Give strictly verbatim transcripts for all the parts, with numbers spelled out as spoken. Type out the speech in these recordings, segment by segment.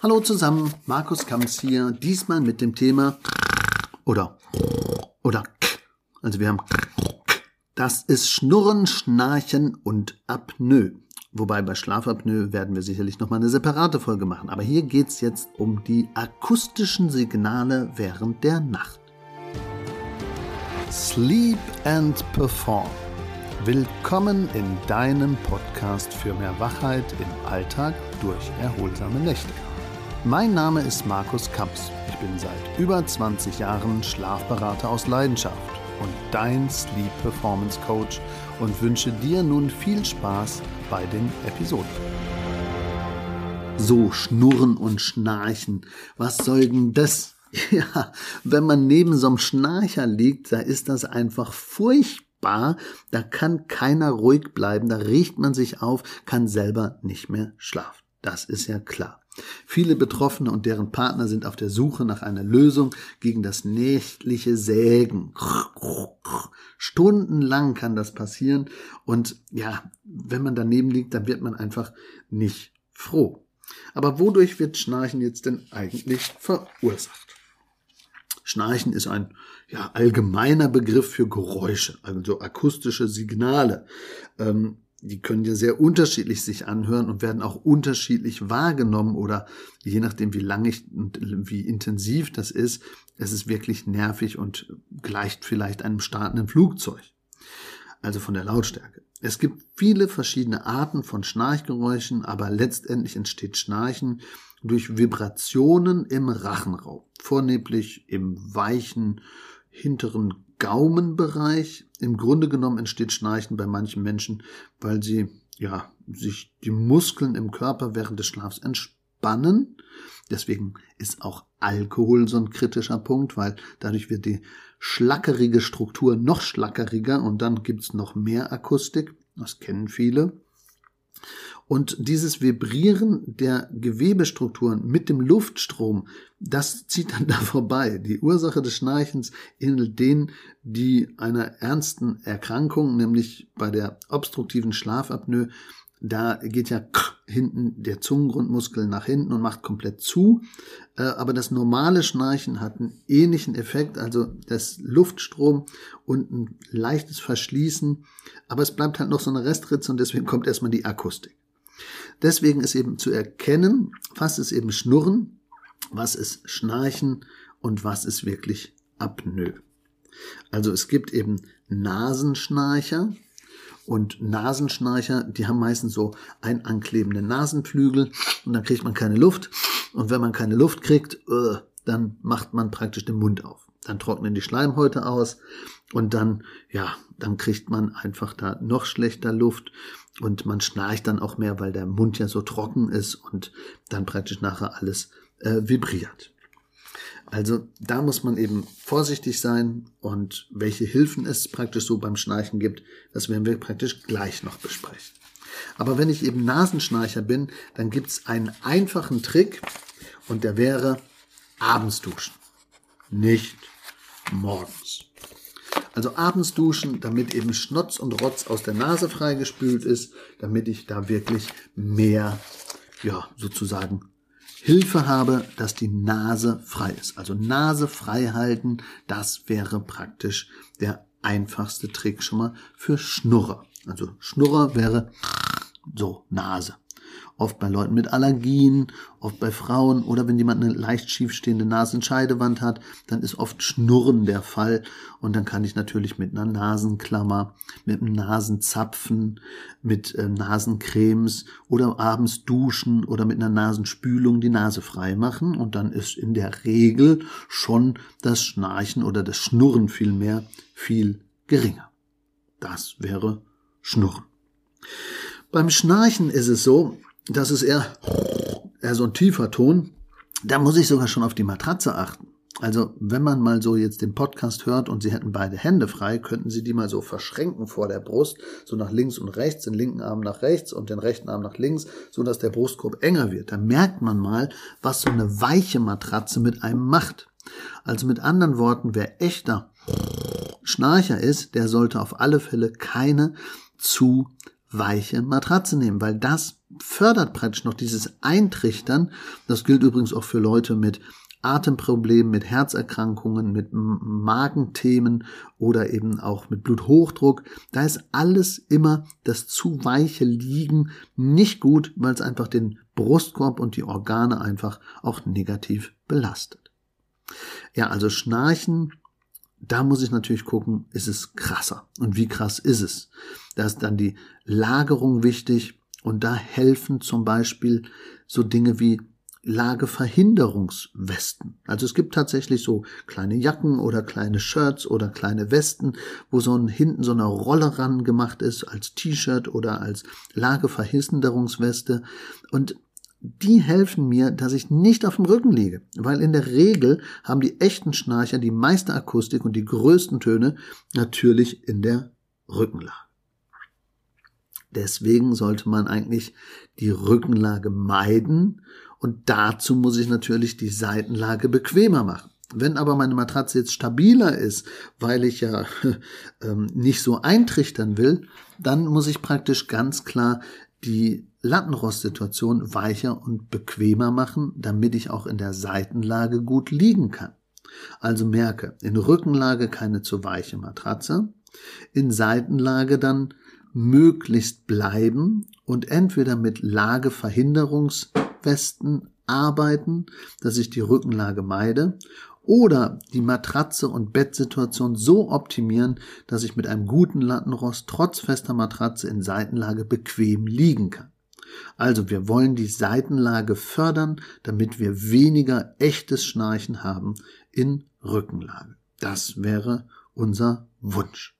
Hallo zusammen, Markus Kamps hier, diesmal mit dem Thema oder, oder, also wir haben, das ist Schnurren, Schnarchen und Apnoe. Wobei bei Schlafapnoe werden wir sicherlich nochmal eine separate Folge machen, aber hier geht es jetzt um die akustischen Signale während der Nacht. Sleep and perform. Willkommen in deinem Podcast für mehr Wachheit im Alltag durch erholsame Nächte. Mein Name ist Markus Kamps. Ich bin seit über zwanzig Jahren Schlafberater aus Leidenschaft und dein Sleep Performance Coach und wünsche dir nun viel Spaß bei den Episoden. So, Schnurren und Schnarchen. Was soll denn das? Ja, wenn man neben so einem Schnarcher liegt, da ist das einfach furchtbar. Bar, da kann keiner ruhig bleiben, da riecht man sich auf, kann selber nicht mehr schlafen. Das ist ja klar. Viele Betroffene und deren Partner sind auf der Suche nach einer Lösung gegen das nächtliche Sägen. Stundenlang kann das passieren und ja, wenn man daneben liegt, dann wird man einfach nicht froh. Aber wodurch wird Schnarchen jetzt denn eigentlich verursacht? Schnarchen ist ein ja, allgemeiner Begriff für Geräusche, also akustische Signale. Ähm, die können ja sehr unterschiedlich sich anhören und werden auch unterschiedlich wahrgenommen oder je nachdem, wie lange und wie intensiv das ist, es ist wirklich nervig und gleicht vielleicht einem startenden Flugzeug, also von der Lautstärke. Es gibt viele verschiedene Arten von Schnarchgeräuschen, aber letztendlich entsteht Schnarchen durch Vibrationen im Rachenraum, vornehmlich im weichen hinteren Gaumenbereich. Im Grunde genommen entsteht Schnarchen bei manchen Menschen, weil sie ja sich die Muskeln im Körper während des Schlafs entspannen. Deswegen ist auch Alkohol so ein kritischer Punkt, weil dadurch wird die schlackerige Struktur noch schlackeriger und dann gibt's noch mehr Akustik. Das kennen viele. Und dieses Vibrieren der Gewebestrukturen mit dem Luftstrom, das zieht dann da vorbei. Die Ursache des Schnarchens ähnelt denen, die einer ernsten Erkrankung, nämlich bei der obstruktiven Schlafapnoe, da geht ja hinten der Zungengrundmuskel nach hinten und macht komplett zu. Aber das normale Schnarchen hat einen ähnlichen Effekt, also das Luftstrom und ein leichtes Verschließen. Aber es bleibt halt noch so eine Restritze und deswegen kommt erstmal die Akustik. Deswegen ist eben zu erkennen, was ist eben Schnurren, was ist Schnarchen und was ist wirklich Apnoe. Also es gibt eben Nasenschnarcher. Und Nasenschnarcher, die haben meistens so einen anklebenden Nasenflügel und dann kriegt man keine Luft. Und wenn man keine Luft kriegt, dann macht man praktisch den Mund auf. Dann trocknen die Schleimhäute aus und dann, ja, dann kriegt man einfach da noch schlechter Luft. Und man schnarcht dann auch mehr, weil der Mund ja so trocken ist und dann praktisch nachher alles äh, vibriert. Also da muss man eben vorsichtig sein und welche Hilfen es praktisch so beim Schnarchen gibt, das werden wir praktisch gleich noch besprechen. Aber wenn ich eben Nasenschnarcher bin, dann gibt es einen einfachen Trick und der wäre abends duschen, nicht morgens. Also abends duschen, damit eben Schnotz und Rotz aus der Nase freigespült ist, damit ich da wirklich mehr, ja, sozusagen Hilfe habe, dass die Nase frei ist. Also Nase frei halten, das wäre praktisch der einfachste Trick schon mal für Schnurrer. Also Schnurrer wäre so Nase. Oft bei Leuten mit Allergien, oft bei Frauen oder wenn jemand eine leicht schiefstehende Nasenscheidewand hat, dann ist oft Schnurren der Fall und dann kann ich natürlich mit einer Nasenklammer, mit einem Nasenzapfen, mit äh, Nasencremes oder abends duschen oder mit einer Nasenspülung die Nase frei machen und dann ist in der Regel schon das Schnarchen oder das Schnurren vielmehr viel geringer. Das wäre Schnurren. Beim Schnarchen ist es so, das ist eher, eher so ein tiefer Ton. Da muss ich sogar schon auf die Matratze achten. Also wenn man mal so jetzt den Podcast hört und Sie hätten beide Hände frei, könnten Sie die mal so verschränken vor der Brust, so nach links und rechts, den linken Arm nach rechts und den rechten Arm nach links, so dass der Brustkorb enger wird. Da merkt man mal, was so eine weiche Matratze mit einem macht. Also mit anderen Worten, wer echter Schnarcher ist, der sollte auf alle Fälle keine zu weiche Matratze nehmen, weil das fördert praktisch noch dieses Eintrichtern. Das gilt übrigens auch für Leute mit Atemproblemen, mit Herzerkrankungen, mit Magenthemen oder eben auch mit Bluthochdruck. Da ist alles immer das zu weiche Liegen nicht gut, weil es einfach den Brustkorb und die Organe einfach auch negativ belastet. Ja, also Schnarchen, da muss ich natürlich gucken, ist es krasser und wie krass ist es? Da ist dann die Lagerung wichtig und da helfen zum Beispiel so Dinge wie Lageverhinderungswesten. Also es gibt tatsächlich so kleine Jacken oder kleine Shirts oder kleine Westen, wo so ein, hinten so eine Rolle ran gemacht ist als T-Shirt oder als Lageverhinderungsweste, und die helfen mir, dass ich nicht auf dem Rücken liege, weil in der Regel haben die echten Schnarcher die meiste Akustik und die größten Töne natürlich in der Rückenlage. Deswegen sollte man eigentlich die Rückenlage meiden, und dazu muss ich natürlich die Seitenlage bequemer machen. Wenn aber meine Matratze jetzt stabiler ist, weil ich ja äh, nicht so eintrichtern will, dann muss ich praktisch ganz klar die Lattenrostsituation weicher und bequemer machen, damit ich auch in der Seitenlage gut liegen kann. Also merke, in Rückenlage keine zu weiche Matratze, in Seitenlage dann möglichst bleiben und entweder mit Lageverhinderungswesten arbeiten, dass ich die Rückenlage meide, oder die Matratze und Bettsituation so optimieren, dass ich mit einem guten Lattenrost trotz fester Matratze in Seitenlage bequem liegen kann. Also wir wollen die Seitenlage fördern, damit wir weniger echtes Schnarchen haben in Rückenlage. Das wäre unser Wunsch.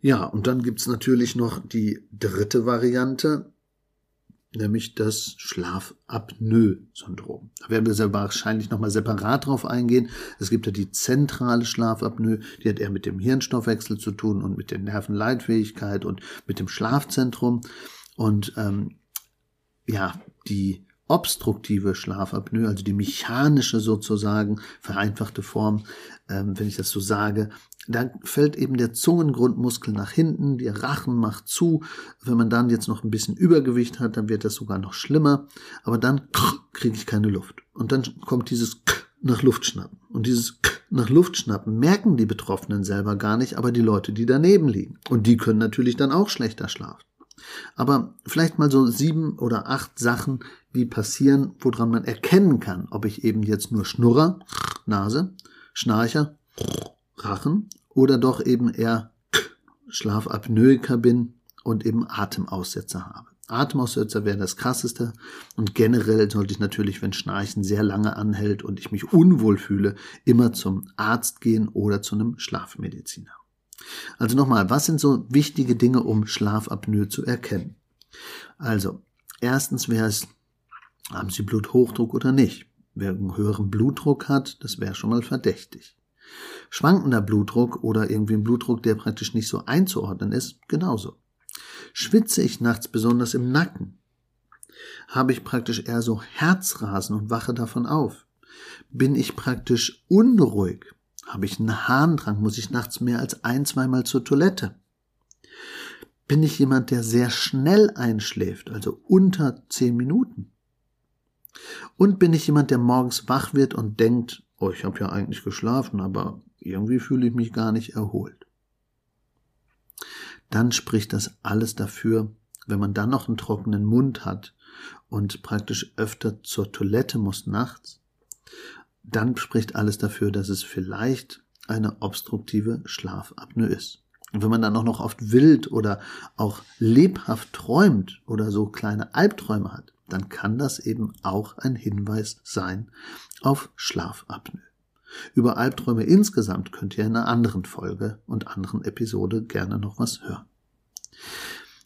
Ja, und dann gibt's natürlich noch die dritte Variante, nämlich das Schlafapnoe-Syndrom. Da werden wir sehr wahrscheinlich nochmal separat drauf eingehen. Es gibt ja die zentrale Schlafapnoe, die hat eher mit dem Hirnstoffwechsel zu tun und mit der Nervenleitfähigkeit und mit dem Schlafzentrum. Und ähm, ja, die obstruktive Schlafapnoe, also die mechanische sozusagen, vereinfachte Form, ähm, wenn ich das so sage, da fällt eben der Zungengrundmuskel nach hinten, der Rachen macht zu. Wenn man dann jetzt noch ein bisschen Übergewicht hat, dann wird das sogar noch schlimmer. Aber dann kriege ich keine Luft. Und dann kommt dieses nach Luftschnappen. Und dieses nach Luftschnappen merken die Betroffenen selber gar nicht, aber die Leute, die daneben liegen. Und die können natürlich dann auch schlechter schlafen. Aber vielleicht mal so sieben oder acht Sachen, die passieren, woran man erkennen kann, ob ich eben jetzt nur Schnurrer, Nase, Schnarcher, Rachen oder doch eben eher Schlafapnoiker bin und eben Atemaussetzer habe. Atemaussetzer wäre das Krasseste, und generell sollte ich natürlich, wenn Schnarchen sehr lange anhält und ich mich unwohl fühle, immer zum Arzt gehen oder zu einem Schlafmediziner. Also nochmal, was sind so wichtige Dinge, um Schlafapnoe zu erkennen? Also, erstens wäre es, haben Sie Bluthochdruck oder nicht? Wer einen höheren Blutdruck hat, das wäre schon mal verdächtig. Schwankender Blutdruck oder irgendwie ein Blutdruck, der praktisch nicht so einzuordnen ist, genauso. Schwitze ich nachts besonders im Nacken? Habe ich praktisch eher so Herzrasen und wache davon auf? Bin ich praktisch unruhig? Habe ich einen Harndrang? Muss ich nachts mehr als ein-, zweimal zur Toilette? Bin ich jemand, der sehr schnell einschläft, also unter zehn Minuten? Und bin ich jemand, der morgens wach wird und denkt, oh, ich habe ja eigentlich geschlafen, aber irgendwie fühle ich mich gar nicht erholt? Dann spricht das alles dafür, wenn man dann noch einen trockenen Mund hat und praktisch öfter zur Toilette muss nachts, dann spricht alles dafür, dass es vielleicht eine obstruktive Schlafapnoe ist. Und wenn man dann auch noch oft wild oder auch lebhaft träumt oder so kleine Albträume hat, dann kann das eben auch ein Hinweis sein auf Schlafapnoe. Über Albträume insgesamt könnt ihr in einer anderen Folge und anderen Episode gerne noch was hören.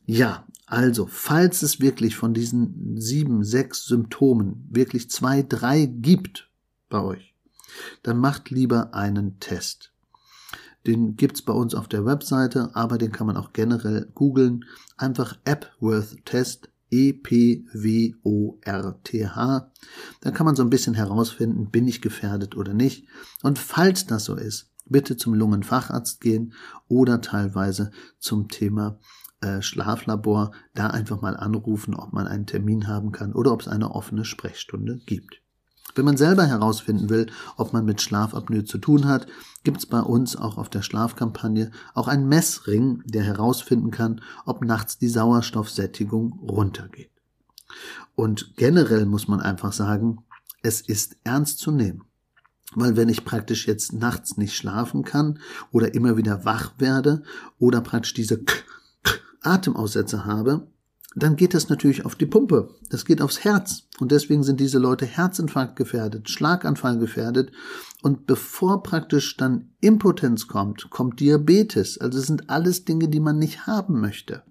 Ja, also, falls es wirklich von diesen sieben, sechs Symptomen wirklich zwei, drei gibt bei euch, dann macht lieber einen Test. Den gibt's bei uns auf der Webseite, aber den kann man auch generell googeln. Einfach Epworth Test, E P W O R T H. Da kann man so ein bisschen herausfinden, bin ich gefährdet oder nicht. Und falls das so ist, bitte zum Lungenfacharzt gehen oder teilweise zum Thema äh, Schlaflabor da einfach mal anrufen, ob man einen Termin haben kann oder ob es eine offene Sprechstunde gibt. Wenn man selber herausfinden will, ob man mit Schlafapnoe zu tun hat, gibt es bei uns auch auf der Schlafkampagne auch einen Messring, der herausfinden kann, ob nachts die Sauerstoffsättigung runtergeht. Und generell muss man einfach sagen, es ist ernst zu nehmen. Weil wenn ich praktisch jetzt nachts nicht schlafen kann oder immer wieder wach werde oder praktisch diese Atemaussätze habe, dann geht das natürlich auf die Pumpe, das geht aufs Herz. Und deswegen sind diese Leute Herzinfarkt gefährdet, Schlaganfall gefährdet. Und bevor praktisch dann Impotenz kommt, kommt Diabetes. Also es sind alles Dinge, die man nicht haben möchte.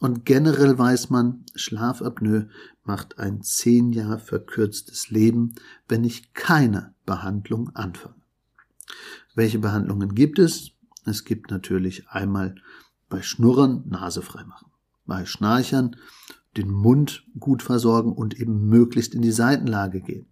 Und generell weiß man, Schlafapnoe macht ein zehn Jahre verkürztes Leben, wenn ich keine Behandlung anfange. Welche Behandlungen gibt es? Es gibt natürlich einmal bei Schnurren Nase freimachen, bei Schnarchern den Mund gut versorgen und eben möglichst in die Seitenlage gehen.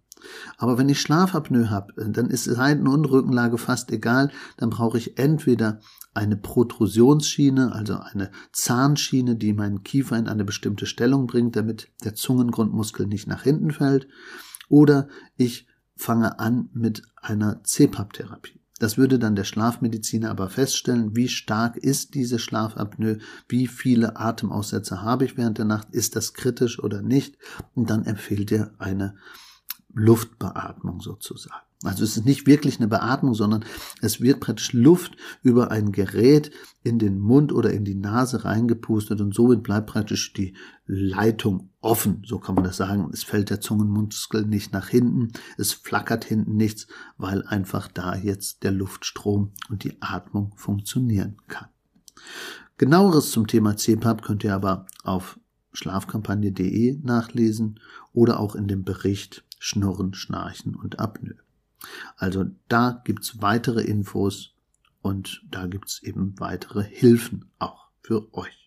Aber wenn ich Schlafapnoe habe, dann ist Seiten- und Rückenlage fast egal, dann brauche ich entweder eine Protrusionsschiene, also eine Zahnschiene, die meinen Kiefer in eine bestimmte Stellung bringt, damit der Zungengrundmuskel nicht nach hinten fällt, oder ich fange an mit einer C P A P-Therapie. Das würde dann der Schlafmediziner aber feststellen, wie stark ist diese Schlafapnoe, wie viele Atemaussätze habe ich während der Nacht, ist das kritisch oder nicht, und dann empfiehlt er eine Luftbeatmung sozusagen. Also es ist nicht wirklich eine Beatmung, sondern es wird praktisch Luft über ein Gerät in den Mund oder in die Nase reingepustet und somit bleibt praktisch die Leitung offen, so kann man das sagen. Es fällt der Zungenmuskel nicht nach hinten, es flackert hinten nichts, weil einfach da jetzt der Luftstrom und die Atmung funktionieren kann. Genaueres zum Thema C P A P könnt ihr aber auf schlafkampagne punkt de nachlesen oder auch in dem Bericht Schnurren, Schnarchen und Apnoe. Also da gibt's weitere Infos und da gibt's eben weitere Hilfen auch für euch.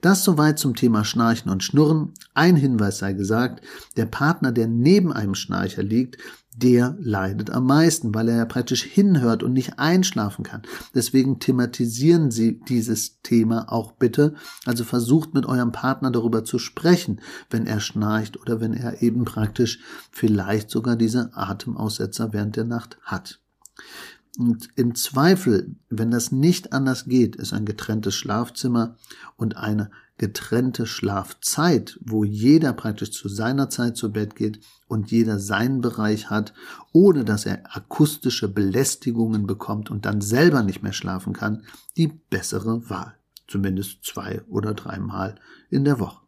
Das soweit zum Thema Schnarchen und Schnurren. Ein Hinweis sei gesagt, der Partner, der neben einem Schnarcher liegt, der leidet am meisten, weil er ja praktisch hinhört und nicht einschlafen kann. Deswegen thematisieren Sie dieses Thema auch bitte. Also versucht mit eurem Partner darüber zu sprechen, wenn er schnarcht oder wenn er eben praktisch vielleicht sogar diese Atemaussetzer während der Nacht hat. Und im Zweifel, wenn das nicht anders geht, ist ein getrenntes Schlafzimmer und eine getrennte Schlafzeit, wo jeder praktisch zu seiner Zeit zu Bett geht und jeder seinen Bereich hat, ohne dass er akustische Belästigungen bekommt und dann selber nicht mehr schlafen kann, die bessere Wahl. Zumindest zwei oder dreimal in der Woche.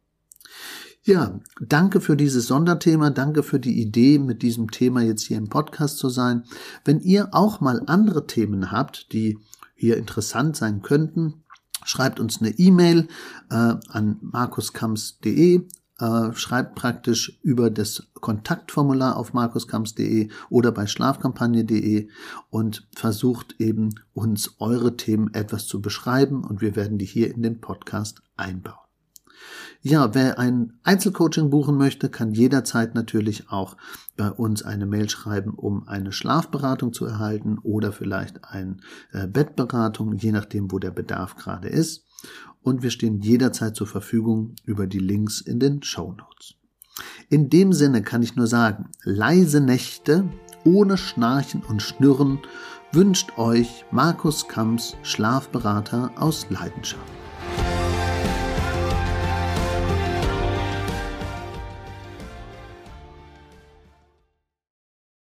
Ja, danke für dieses Sonderthema, danke für die Idee, mit diesem Thema jetzt hier im Podcast zu sein. Wenn ihr auch mal andere Themen habt, die hier interessant sein könnten, schreibt uns eine E-Mail äh, an markuskamps punkt de, äh, schreibt praktisch über das Kontaktformular auf markuskamps punkt de oder bei schlafkampagne punkt de und versucht eben, uns eure Themen etwas zu beschreiben und wir werden die hier in den Podcast einbauen. Ja, wer ein Einzelcoaching buchen möchte, kann jederzeit natürlich auch bei uns eine Mail schreiben, um eine Schlafberatung zu erhalten oder vielleicht eine äh, Bettberatung, je nachdem, wo der Bedarf gerade ist. Und wir stehen jederzeit zur Verfügung über die Links in den Shownotes. In dem Sinne kann ich nur sagen, leise Nächte ohne Schnarchen und Schnürren wünscht euch Markus Kamps, Schlafberater aus Leidenschaft.